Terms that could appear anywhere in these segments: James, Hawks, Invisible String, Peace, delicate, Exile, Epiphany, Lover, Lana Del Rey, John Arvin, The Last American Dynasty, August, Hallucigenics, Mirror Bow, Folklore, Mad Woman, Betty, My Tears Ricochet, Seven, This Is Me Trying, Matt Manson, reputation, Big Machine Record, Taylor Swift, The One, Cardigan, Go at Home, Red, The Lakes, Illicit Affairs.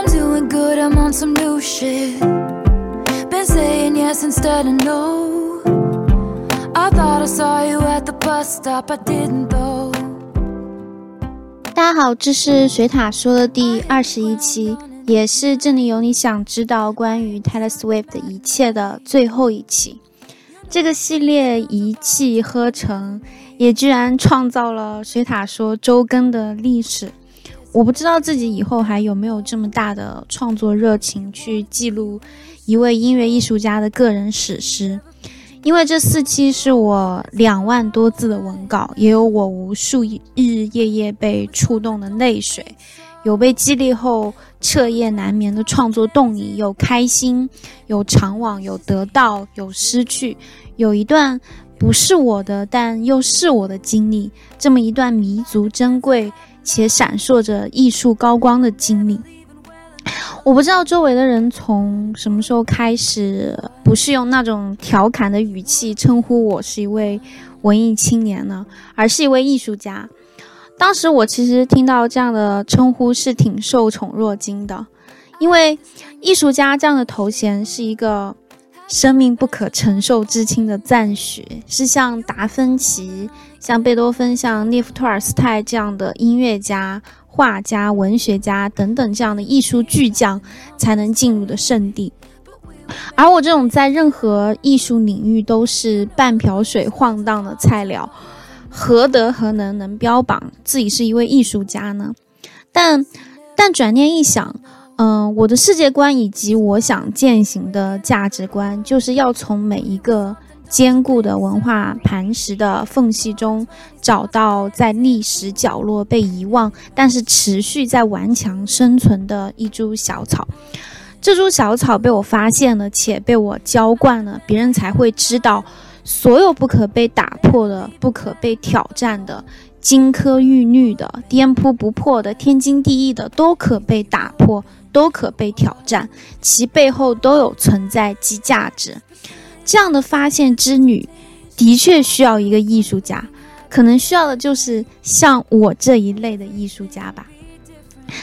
I'm doing good, I'm on some new shit. Been saying yes instead of no. I thought I saw you at the bus stop, I didn't though. 大家好，这是水塔说的第21期，也是这里有你想知道关于 Taylor Swift 的一切的最后一期。这个系列一气呵成，也居然创造了水塔说周更的历史。我不知道自己以后还有没有这么大的创作热情去记录一位音乐艺术家的个人史诗，因为这四期是我2万多字的文稿，也有我无数日日夜夜被触动的泪水，有被激励后彻夜难眠的创作动力，有开心，有怅惘，有得到，有失去，有一段不是我的但又是我的经历，这么一段弥足珍贵且闪烁着艺术高光的经历。我不知道周围的人从什么时候开始不是用那种调侃的语气称呼我是一位文艺青年呢，而是一位艺术家。当时我其实听到这样的称呼是挺受宠若惊的，因为艺术家这样的头衔是一个生命不可承受之轻的赞许，是像达芬奇、像贝多芬、像列夫托尔斯泰这样的音乐家、画家、文学家等等这样的艺术巨匠才能进入的圣地。而我这种在任何艺术领域都是半瓢水晃荡的菜鸟，何德何能能标榜自己是一位艺术家呢？但转念一想，我的世界观以及我想践行的价值观，就是要从每一个坚固的文化磐石的缝隙中，找到在历史角落被遗忘，但是持续在顽强生存的一株小草。这株小草被我发现了，且被我浇灌了，别人才会知道所有不可被打破的、不可被挑战的、金科玉律的、颠扑不破的、天经地义的，都可被打破，都可被挑战，其背后都有存在及价值。这样的发现之旅的确需要一个艺术家，可能需要的就是像我这一类的艺术家吧。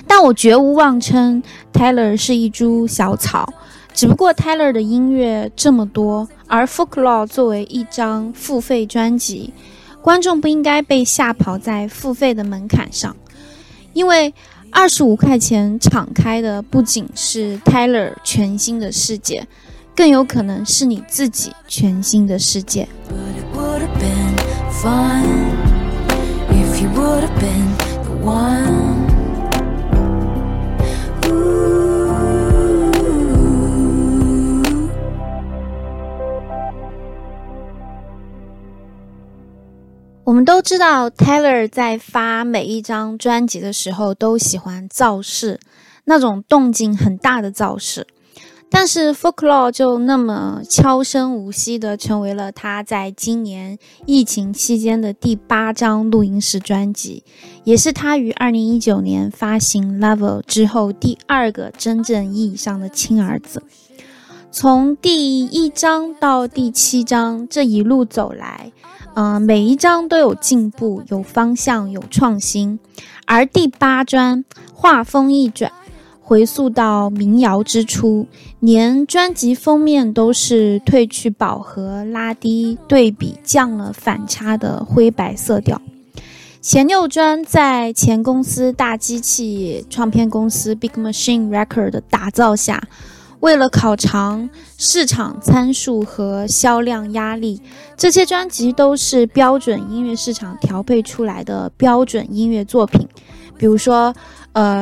但我绝无妄称 Taylor 是一株小草，只不过 Taylor 的音乐这么多，而 Folklore 作为一张付费专辑，观众不应该被吓跑在付费的门槛上，因为25块钱敞开的不仅是 Taylor 全新的世界，更有可能是你自己全新的世界。我们都知道 Taylor 在发每一张专辑的时候都喜欢造势，那种动静很大的造势，但是 Folklore 就那么悄声无息地成为了他在今年疫情期间的第8张录音室专辑，也是他于2019年发行 Lover 之后第2个真正意义上的亲儿子。从第1章到第7章，这一路走来，每一章都有进步，有方向，有创新。而第8专画风一转，回溯到民谣之初，连专辑封面都是褪去饱和，拉低对比，降了反差的灰白色调。前6专在前公司大机器唱片公司 Big Machine Record 的打造下，为了考察市场参数和销量压力，这些专辑都是标准音乐市场调配出来的标准音乐作品。比如说，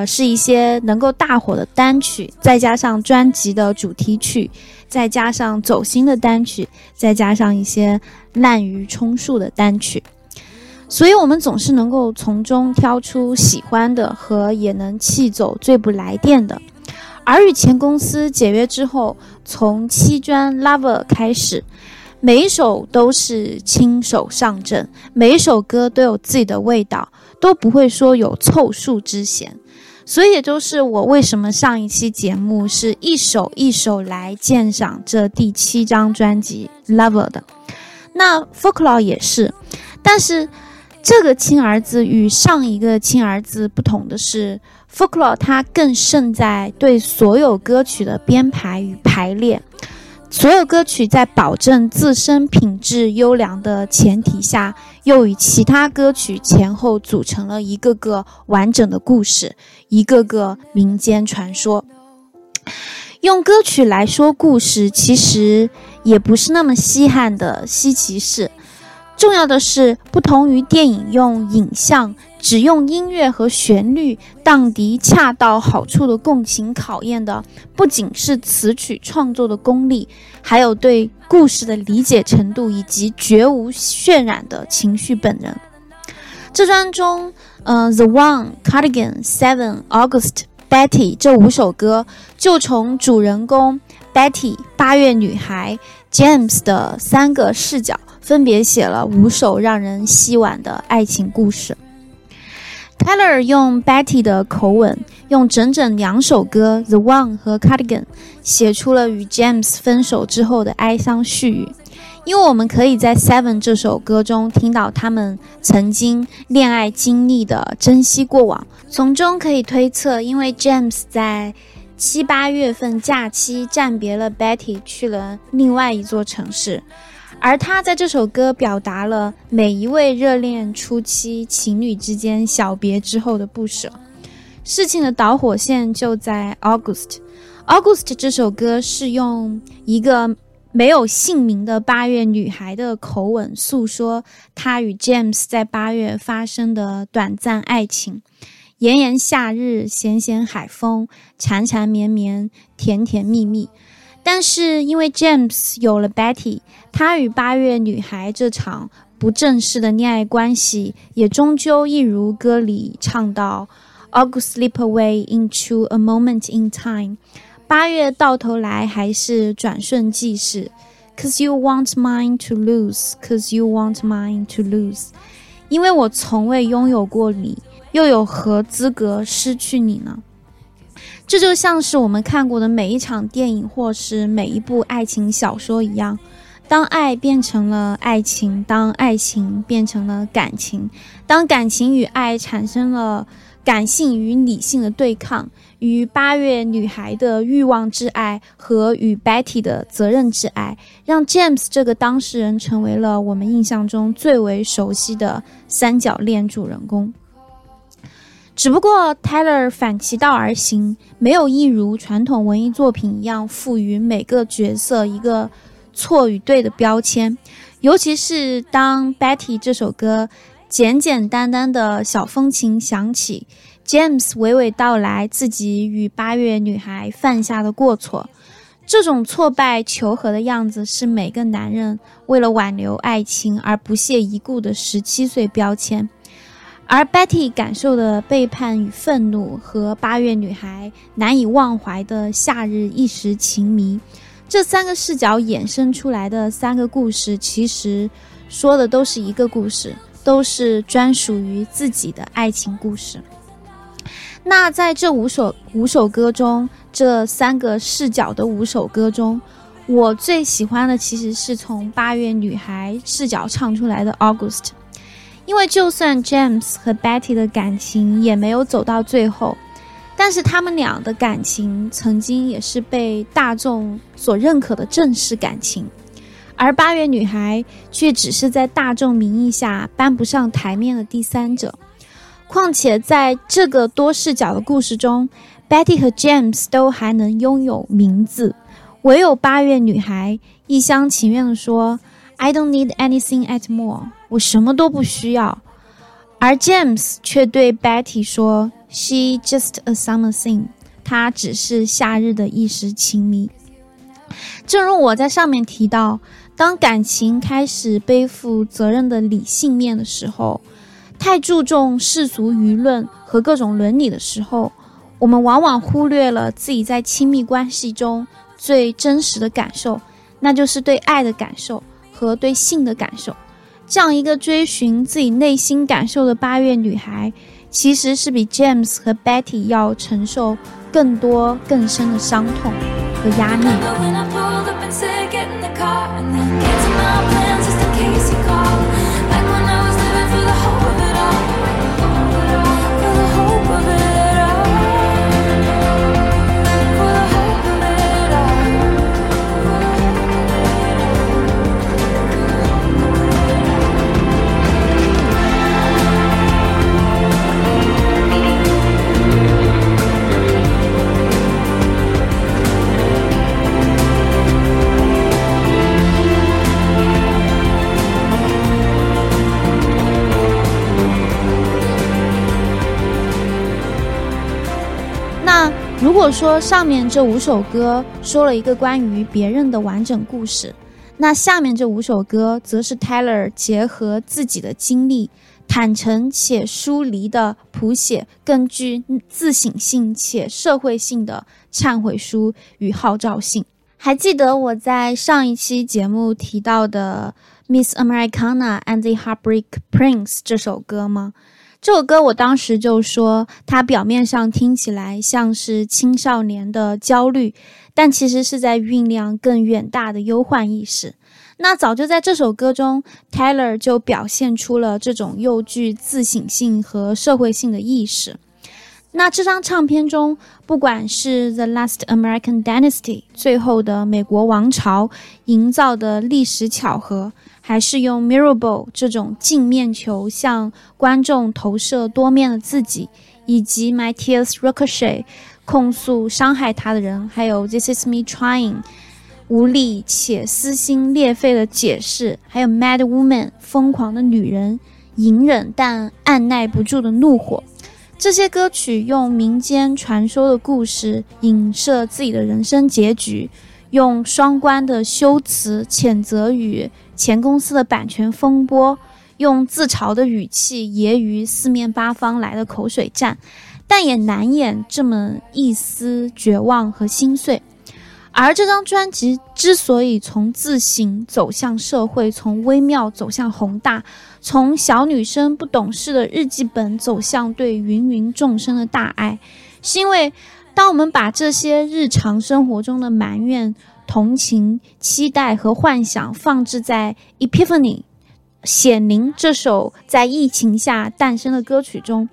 是一些能够大火的单曲，再加上专辑的主题曲，再加上走心的单曲，再加上一些滥竽充数的单曲。所以我们总是能够从中挑出喜欢的和也能弃走最不来电的。而与前公司解约之后，从7专 Lover 开始，每一首都是亲手上阵，每一首歌都有自己的味道，都不会说有凑数之嫌。所以也就是我为什么上一期节目是一首一首来鉴赏这第7张专辑 Lover 的。那 Folklore 也是，但是这个亲儿子与上一个亲儿子不同的是， Folklore 它更胜在对所有歌曲的编排与排列，所有歌曲在保证自身品质优良的前提下，又与其他歌曲前后组成了一个个完整的故事，一个个民间传说。用歌曲来说故事其实也不是那么稀罕的稀奇事，重要的是不同于电影用影像，只用音乐和旋律荡涤恰到好处的共情，考验的不仅是词曲创作的功力，还有对故事的理解程度以及绝无渲染的情绪本能。这专中The One、Cardigan、Seven、August、Betty 这五首歌就从主人公 Betty 八月女孩 James 的三个视角分别写了五首让人吸碗的爱情故事。 Taylor 用 Betty 的口吻用整整2首歌 The One 和 Cardigan 写出了与 James 分手之后的哀伤絮语，因为我们可以在 Seven 这首歌中听到他们曾经恋爱经历的珍惜过往，从中可以推测，因为 James 在7、8月份假期暂别了 Betty 去了另外一座城市，而他在这首歌表达了每一位热恋初期情侣之间小别之后的不舍。事情的导火线就在 August 这首歌是用一个没有姓名的八月女孩的口吻诉说她与 James 在8月发生的短暂爱情，炎炎夏日，咸咸海风，缠缠绵绵，甜甜蜜蜜。但是因为 James 有了 Betty， 她与8月女孩这场不正式的恋爱关系也终究一如歌里唱到 August slip away into a moment in time，8月到头来还是转瞬即逝 Cause you want mine to lose Cause you want mine to lose， 因为我从未拥有过你，又有何资格失去你呢？这就像是我们看过的每一场电影或是每一部爱情小说一样，当爱变成了爱情，当爱情变成了感情，当感情与爱产生了感性与理性的对抗，与8月女孩的欲望之爱和与 Betty 的责任之爱，让 James 这个当事人成为了我们印象中最为熟悉的三角恋主人公。只不过 Taylor 反其道而行，没有一如传统文艺作品一样赋予每个角色一个错与对的标签，尤其是当 Betty 这首歌简简单单的小风琴响起， James 娓娓道来自己与8月女孩犯下的过错，这种挫败求和的样子是每个男人为了挽留爱情而不屑一顾的17岁标签。而 Betty 感受的背叛与愤怒和8月女孩难以忘怀的夏日一时情迷，这三个视角衍生出来的三个故事其实说的都是一个故事，都是专属于自己的爱情故事。那在这五首歌中，这三个视角的5首歌中，我最喜欢的其实是从8月女孩视角唱出来的 August， 因为就算 James 和 Betty 的感情也没有走到最后，但是他们俩的感情曾经也是被大众所认可的正式感情，而8月女孩却只是在大众名义下搬不上台面的第三者。况且在这个多视角的故事中， Betty 和 James 都还能拥有名字，唯有8月女孩一厢情愿地说 I don't need anything at more， 我什么都不需要，而 James 却对 Betty 说 She just a summer thing， 她只是夏日的一时情迷。正如我在上面提到，当感情开始背负责任的理性面的时候，太注重世俗舆论和各种伦理的时候，我们往往忽略了自己在亲密关系中最真实的感受，那就是对爱的感受和对性的感受。这样一个追寻自己内心感受的8月女孩，其实是比 James 和 Betty 要承受更多更深的伤痛和压力。果说上面这五首歌说了一个关于别人的完整故事，那下面这五首歌则是 Taylor 结合自己的经历，坦诚且疏离的谱写更具自省性且社会性的忏悔书与号召性。还记得我在上一期节目提到的 Miss Americana and the Heartbreak Prince 这首歌吗？这首歌我当时就说它表面上听起来像是青少年的焦虑，但其实是在酝酿更远大的忧患意识。那早就在这首歌中 Taylor 就表现出了这种又具自省性和社会性的意识。那这张唱片中，不管是 The Last American Dynasty 最后的美国王朝营造的历史巧合，还是用 Mirror Bow 这种镜面球向观众投射多面的自己，以及 My Tears Ricochet 控诉伤害他的人，还有 This Is Me Trying 无力且撕心裂肺的解释，还有 Mad Woman 疯狂的女人，隐忍但按耐不住的怒火，这些歌曲用民间传说的故事影射自己的人生结局，用双关的修辞谴责与前公司的版权风波，用自嘲的语气揶揄四面八方来的口水战，但也难掩这么一丝绝望和心碎。而这张专辑之所以从自省走向社会，从微妙走向宏大，从小女生不懂事的日记本走向对芸芸众生的大爱，是因为当我们把这些日常生活中的埋怨、同情、期待和幻想放置在 Epiphany 显灵这首在疫情下诞生的歌曲中，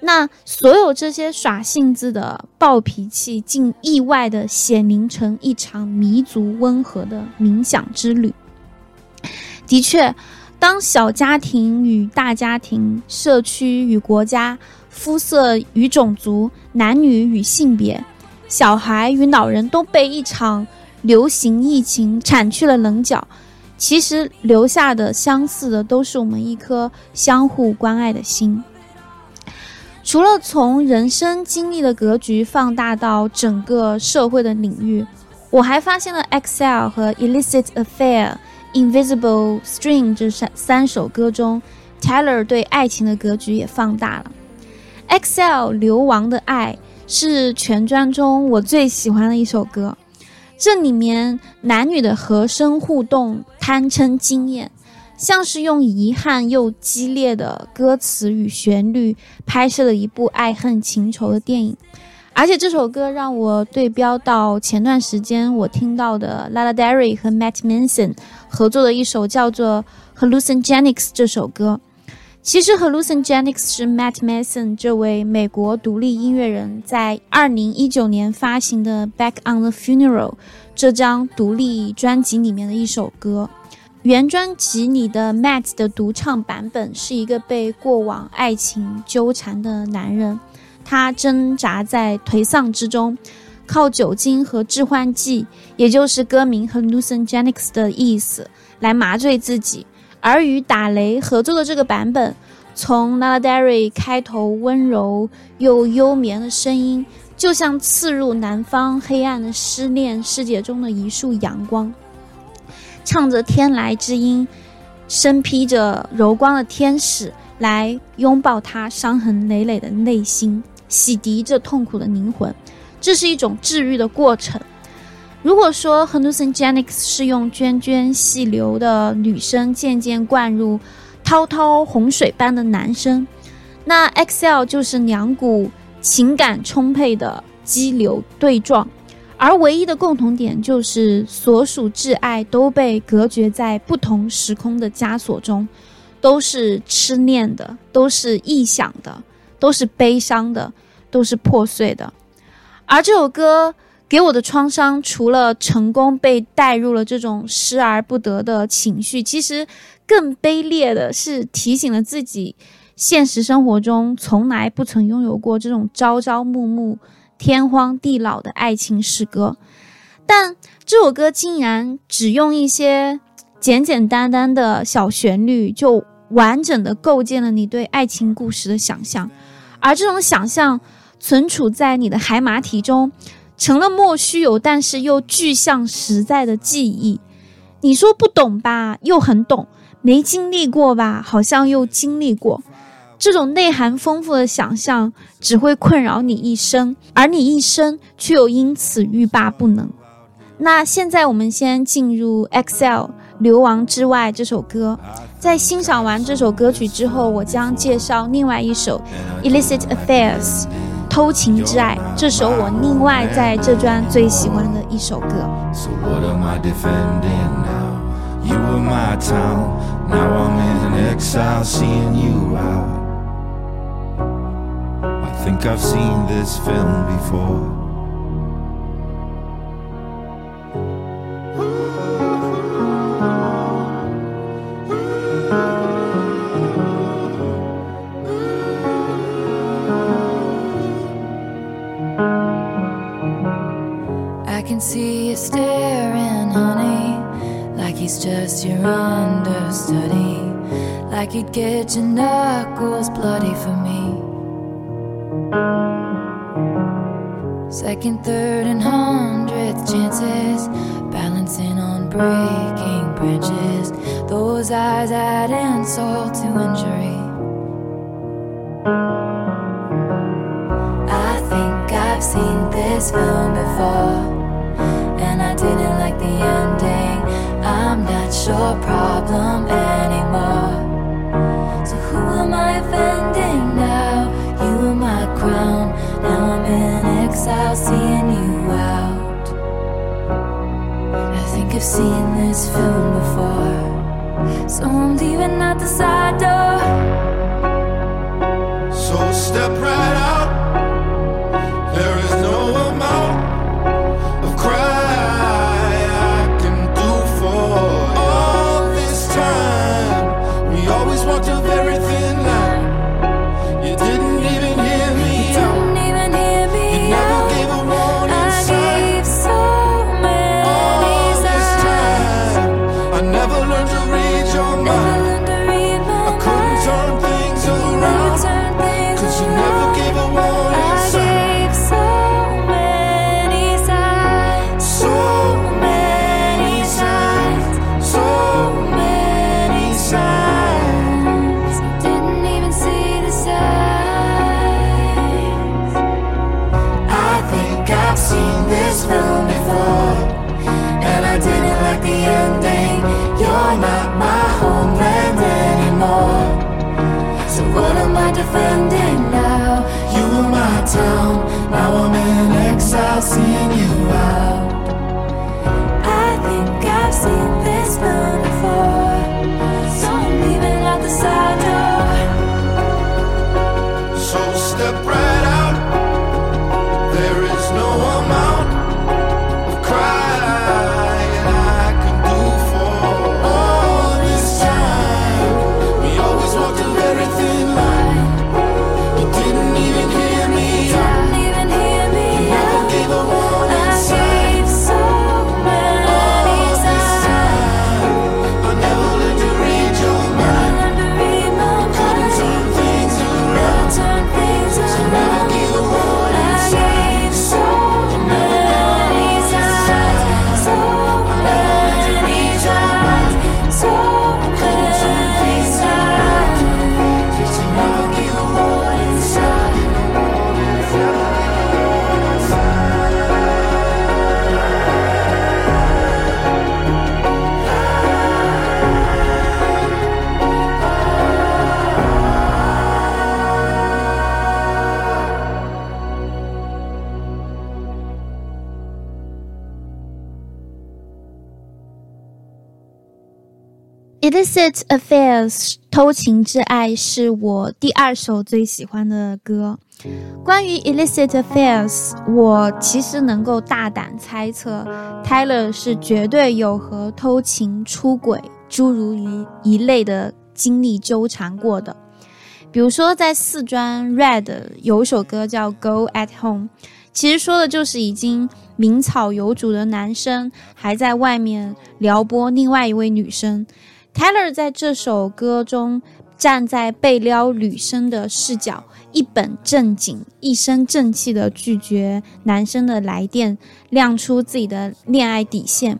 那所有这些耍性子的暴脾气竟意外的显灵成一场弥足温和的冥想之旅。的确，当小家庭与大家庭，社区与国家，肤色与种族，男女与性别，小孩与老人都被一场流行疫情铲去了棱角，其实留下的相似的都是我们一颗相互关爱的心。除了从人生经历的格局放大到整个社会的领域，我还发现了 Exile 和 Illicit Affairs、 Invisible String 这三首歌中 Taylor 对爱情的格局也放大了。 Exile 流亡的爱是全专中我最喜欢的一首歌，这里面男女的和声互动堪称惊艳，像是用遗憾又激烈的歌词与旋律拍摄了一部爱恨情仇的电影。而且这首歌让我对标到前段时间我听到的 Lana Del Rey 和 Matt Manson 合作的一首叫做 Hallucigenics 这首歌。其实 Hallucigenics 是 Matt Manson 这位美国独立音乐人在2019年发行的 Back on the Funeral 这张独立专辑里面的一首歌。原专辑里的 Matt 的独唱版本是一个被过往爱情纠缠的男人，他挣扎在颓丧之中，靠酒精和致幻剂，也就是歌名 Hallucigenics 的意思，来麻醉自己。而与打雷合作的这个版本，从 Lana Del Rey 开头温柔又幽绵的声音，就像刺入南方黑暗的失恋世界中的一束阳光，唱着天籁之音，身披着柔光的天使来拥抱他伤痕累累的内心，洗涤着痛苦的灵魂，这是一种治愈的过程。如果说 Hallucigenics 是用涓涓细流的女声渐渐灌入滔滔洪水般的男声，那 Exile 就是两股情感充沛的激流对撞，而唯一的共同点就是所属挚爱都被隔绝在不同时空的枷锁中，都是痴恋的，都是臆想的，都是悲伤的，都是破碎的。而这首歌给我的创伤，除了成功被带入了这种失而不得的情绪，其实更卑劣的是提醒了自己，现实生活中从来不曾拥有过这种朝朝暮暮天荒地老的爱情诗歌。但这首歌竟然只用一些简简单单的小旋律就完整的构建了你对爱情故事的想象，而这种想象存储在你的海马体中，成了莫须有但是又具象实在的记忆。你说不懂吧，又很懂，没经历过吧，好像又经历过。这种内涵丰富的想象只会困扰你一生，而你一生却又因此欲罢不能。那现在我们先进入 Exile 流亡之外这首歌。在欣赏完这首歌曲之后，我将介绍另外一首 Illicit Affairs 偷情之爱，这首我另外在这专最喜欢的一首歌。 So what am I defending now? You were my town, now I'm in exile, seeing you out. I think I've seen this film before.See you staring, honey, like he's just your understudy, like you'd get your knuckles bloody for me. Second, third, and 100th chances, balancing on breaking branches, those eyes add insult to injury. I think I've seen this film before.And I didn't like the ending. I'm not your problem anymore. So who am I offending now? You are my crown. Now I'm in exile, seeing you out. I think I've seen this film before. So I'm leaving out the side door. So step right out. There is no amount of crying.Illicit Affairs 偷情之爱是我第二首最喜欢的歌。关于 Illicit Affairs， 我其实能够大胆猜测 Taylor 是绝对有和偷情、出轨诸如一类的经历纠缠过的。比如说在四专 Red 有一首歌叫 Go at Home， 其实说的就是已经名草有主的男生还在外面撩拨另外一位女生。Taylor 在这首歌中站在被撩女生的视角，一本正经一身正气的拒绝男生的来电，亮出自己的恋爱底线。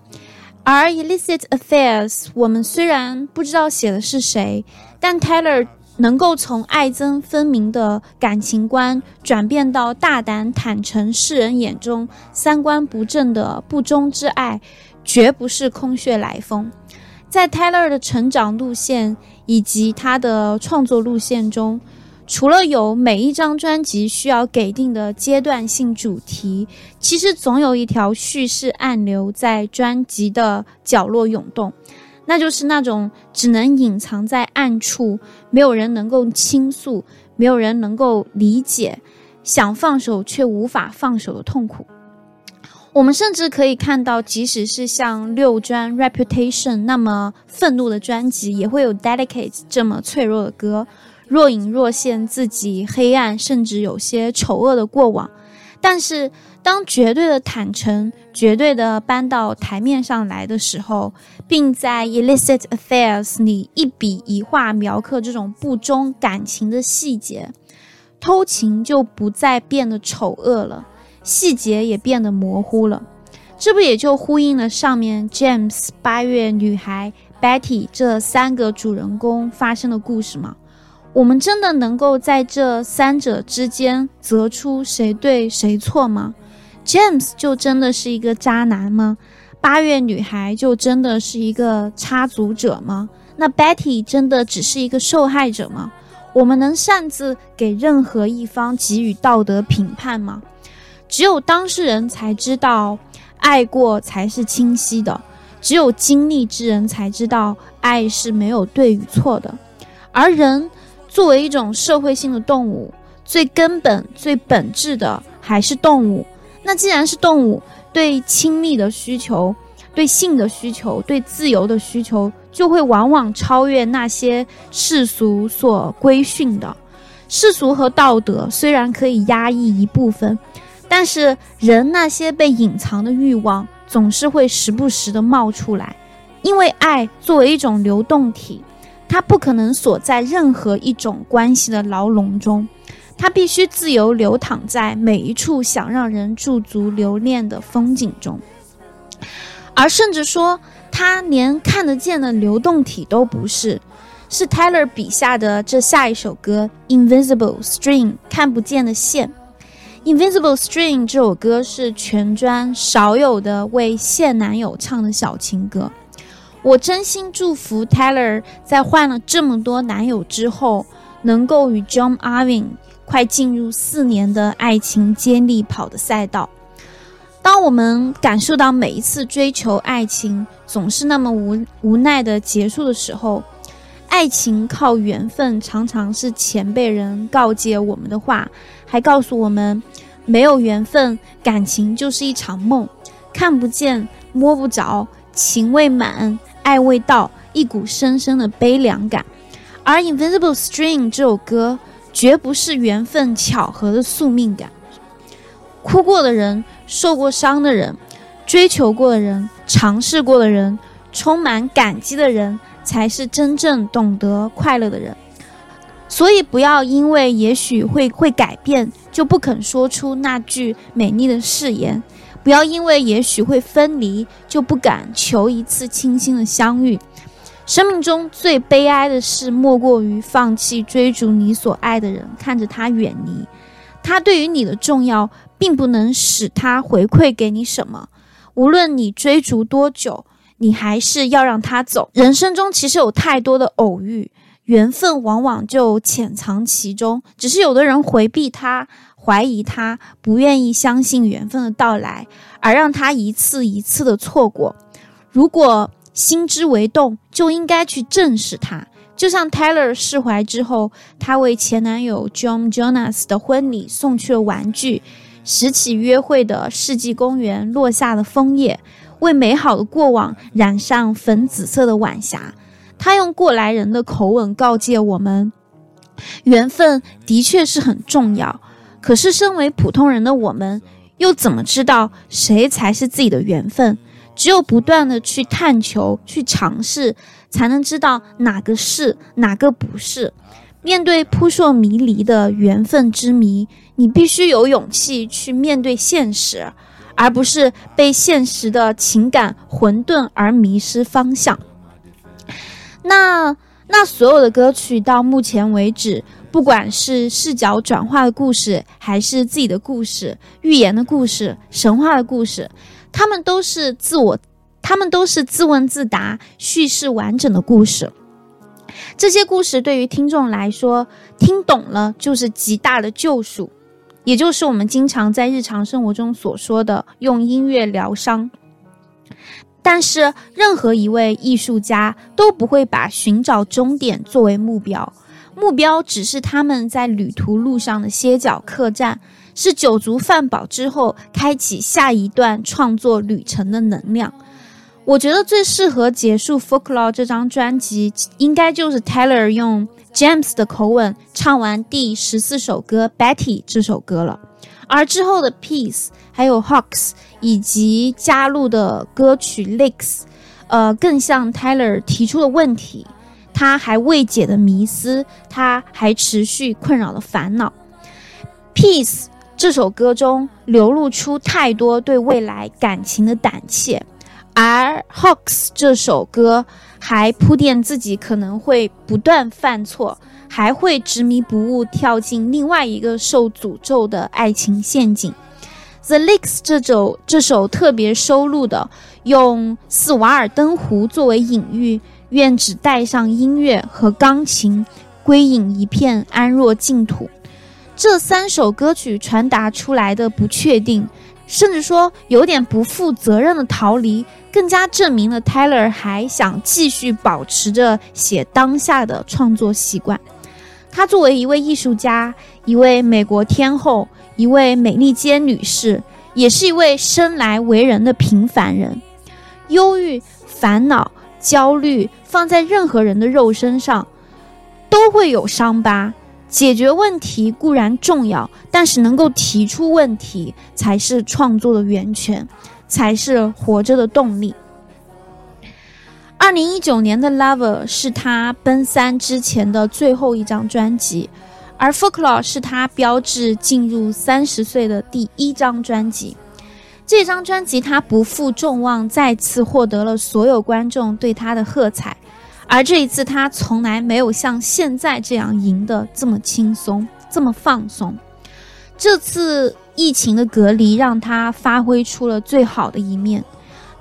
而 Illicit Affairs 我们虽然不知道写的是谁，但 Taylor 能够从爱憎分明的感情观转变到大胆坦诚世人眼中三观不正的不忠之爱，绝不是空穴来风。在 Taylor 的成长路线以及他的创作路线中，除了有每一张专辑需要给定的阶段性主题，其实总有一条叙事暗流在专辑的角落涌动，那就是那种只能隐藏在暗处，没有人能够倾诉，没有人能够理解，想放手却无法放手的痛苦。我们甚至可以看到，即使是像六专 reputation 那么愤怒的专辑，也会有 delicate 这么脆弱的歌，若隐若现自己黑暗甚至有些丑恶的过往。但是当绝对的坦诚绝对的搬到台面上来的时候，并在 Illicit Affairs 里一笔一画描刻这种不忠感情的细节，偷情就不再变得丑恶了，细节也变得模糊了。这不也就呼应了上面 James、八月女孩、 Betty 这三个主人公发生的故事吗？我们真的能够在这三者之间择出谁对谁错吗？ James 就真的是一个渣男吗？八月女孩就真的是一个插足者吗？那 Betty 真的只是一个受害者吗？我们能擅自给任何一方给予道德评判吗？只有当事人才知道爱过才是清晰的，只有经历之人才知道爱是没有对与错的。而人作为一种社会性的动物，最根本最本质的还是动物。那既然是动物，对亲密的需求，对性的需求，对自由的需求，就会往往超越那些世俗所规训的。世俗和道德虽然可以压抑一部分，但是人那些被隐藏的欲望总是会时不时的冒出来，因为爱作为一种流动体，它不可能锁在任何一种关系的牢笼中，它必须自由流淌在每一处想让人驻足留恋的风景中。而甚至说它连看得见的流动体都不是，是 Taylor 笔下的这下一首歌 Invisible String 看不见的线。Invisible String 这首歌是全专少有的为现男友唱的小情歌。我真心祝福 Taylor 在换了这么多男友之后，能够与 John Arvin 快进入4年的爱情接力跑的赛道。当我们感受到每一次追求爱情总是那么无奈的结束的时候，爱情靠缘分常常是前辈人告诫我们的话，还告诉我们没有缘分感情就是一场梦，看不见摸不着，情未满爱未到，一股深深的悲凉感。而 Invisible String 这首歌绝不是缘分巧合的宿命感，哭过的人，受过伤的人，追求过的人，尝试过的人，充满感激的人，才是真正懂得快乐的人。所以不要因为也许会改变就不肯说出那句美丽的誓言，不要因为也许会分离就不敢求一次清新的相遇。生命中最悲哀的事莫过于放弃追逐你所爱的人，看着他远离。他对于你的重要并不能使他回馈给你什么，无论你追逐多久，你还是要让他走。人生中其实有太多的偶遇，缘分往往就潜藏其中，只是有的人回避他，怀疑他，不愿意相信缘分的到来，而让他一次一次的错过。如果心之为动，就应该去正视他。就像 Taylor 释怀之后，他为前男友 Joe Jonas 的婚礼送去了玩具，拾起约会的世纪公园落下的枫叶，为美好的过往染上粉紫色的晚霞。他用过来人的口吻告诫我们，缘分的确是很重要，可是身为普通人的我们又怎么知道谁才是自己的缘分？只有不断的去探求、去尝试，才能知道哪个是，哪个不是。面对扑朔迷离的缘分之谜，你必须有勇气去面对现实，而不是被现实的情感混沌而迷失方向。那所有的歌曲到目前为止，不管是视角转化的故事，还是自己的故事、寓言的故事、神话的故事，他们都是自问自答、叙事完整的故事。这些故事对于听众来说，听懂了就是极大的救赎，也就是我们经常在日常生活中所说的用音乐疗伤。但是任何一位艺术家都不会把寻找终点作为目标，目标只是他们在旅途路上的歇脚客栈，是酒足饭饱之后开启下一段创作旅程的能量。我觉得最适合结束 Folklore 这张专辑，应该就是 Taylor 用 James 的口吻唱完第14首歌 Betty 这首歌了，而之后的 Peace 还有 Hawks 以及加入的歌曲 Lakes， 更像 Taylor 提出的问题，他还未解的迷思，他还持续困扰的烦恼。 Peace 这首歌中流露出太多对未来感情的胆怯，而 Hawks 这首歌还铺垫自己可能会不断犯错，还会执迷不悟跳进另外一个受诅咒的爱情陷阱。 The Lakes 这首特别收录的用斯瓦尔登湖作为隐喻，愿只带上音乐和钢琴，归隐一片安若净土。这三首歌曲传达出来的不确定，甚至说有点不负责任的逃离，更加证明了 Taylor 还想继续保持着写当下的创作习惯。他作为一位艺术家，一位美国天后，一位美利坚女士，也是一位生来为人的平凡人。忧郁、烦恼、焦虑放在任何人的肉身上都会有伤疤，解决问题固然重要，但是能够提出问题才是创作的源泉，才是活着的动力。2019年的 Lover 是他奔三之前的最后一张专辑，而 Folklore 是他标志进入30岁的第一张专辑。这张专辑他不负众望，再次获得了所有观众对他的喝彩，而这一次他从来没有像现在这样赢得这么轻松，这么放松。这次疫情的隔离让他发挥出了最好的一面。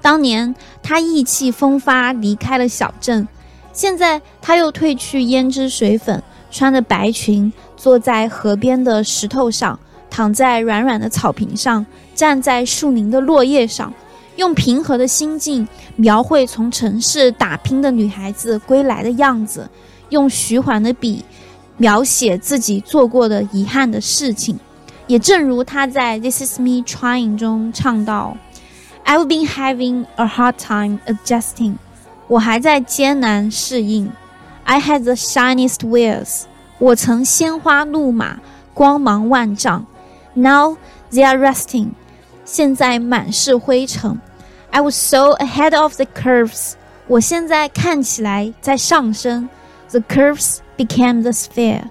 当年他意气风发离开了小镇，现在他又褪去胭脂水粉，穿着白裙，坐在河边的石头上，躺在软软的草坪上，站在树林的落叶上，用平和的心境描绘从城市打拼的女孩子归来的样子，用徐缓的笔描写自己做过的遗憾的事情。也正如她在 This Is Me Trying 中唱到 I've been having a hard time adjusting， 我还在艰难适应。 I had the shiniest wheels， 我曾鲜花怒马，光芒万丈。 Now they are rusting，现在满是灰尘。 I was so ahead of the curves， 我现在看起来在上升。 The curves became the sphere，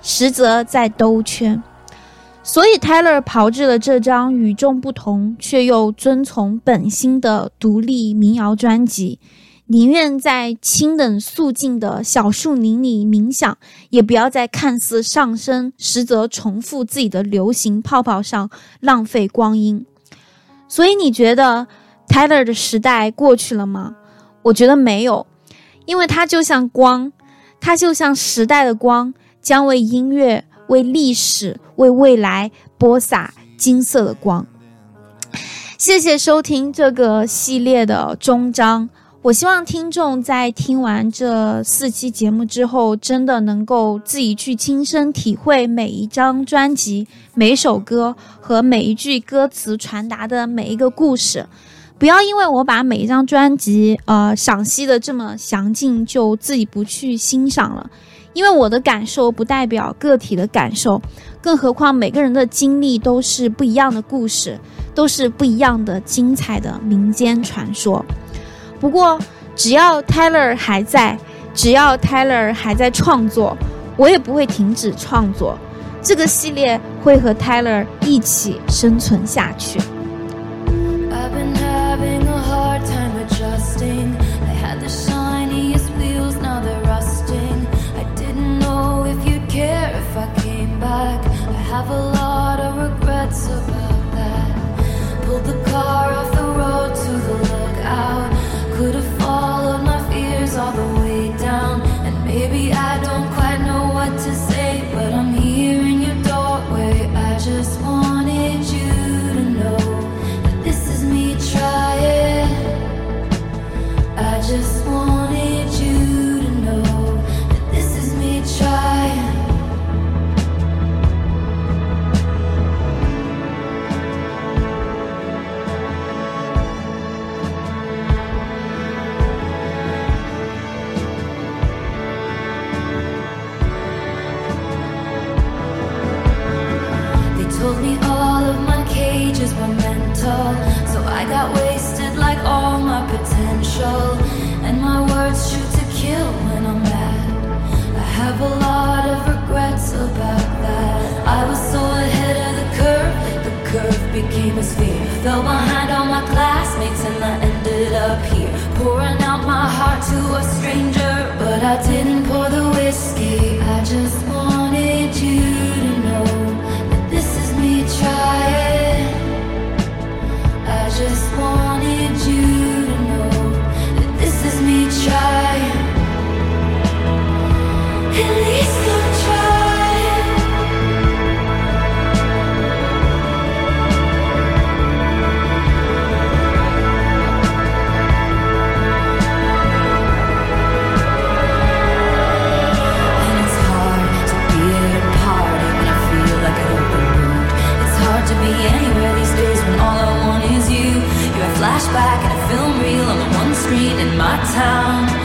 实则在兜圈。所以 Taylor 炮制了这张与众不同却又遵从本心的独立民谣专辑，宁愿在清冷肃静的小树林里冥想，也不要在看似上升实则重复自己的流行泡泡上浪费光阴。所以你觉得 Taylor 的时代过去了吗？我觉得没有，因为它就像光，它就像时代的光，将为音乐、为历史、为未来播撒金色的光。谢谢收听这个系列的终章，我希望听众在听完这4期节目之后，真的能够自己去亲身体会每一张专辑、每首歌和每一句歌词传达的每一个故事。不要因为我把每一张专辑赏析的这么详尽，就自己不去欣赏了，因为我的感受不代表个体的感受，更何况每个人的经历都是不一样的故事，都是不一样的精彩的民间传说。不过只要 Taylor 还在，只要 Taylor 还在创作，我也不会停止创作，这个系列会和 Taylor 一起生存下去。Have a lot of regrets about that. Pulled the car off the road to the lookout. Could have followed my fears all the way down. And maybe I don't quite know what to say, but I'm here in your doorway. I just wanted you to know that this is me trying. I just wanted you to know that this is me trying.Were mental, so I got wasted like all my potential, and my words shoot to kill when I'm mad. I have a lot of regrets about that. I was so ahead of the curve, the curve became a sphere. Fell behind all my classmates and I ended up here, pouring out my heart to a stranger, but I didn't pour the whiskey. I just wanted you to know that this is me trying.I just wanted you to know that this is me trying. At least I'm trying.Flashback in a film reel on the one screen in my town.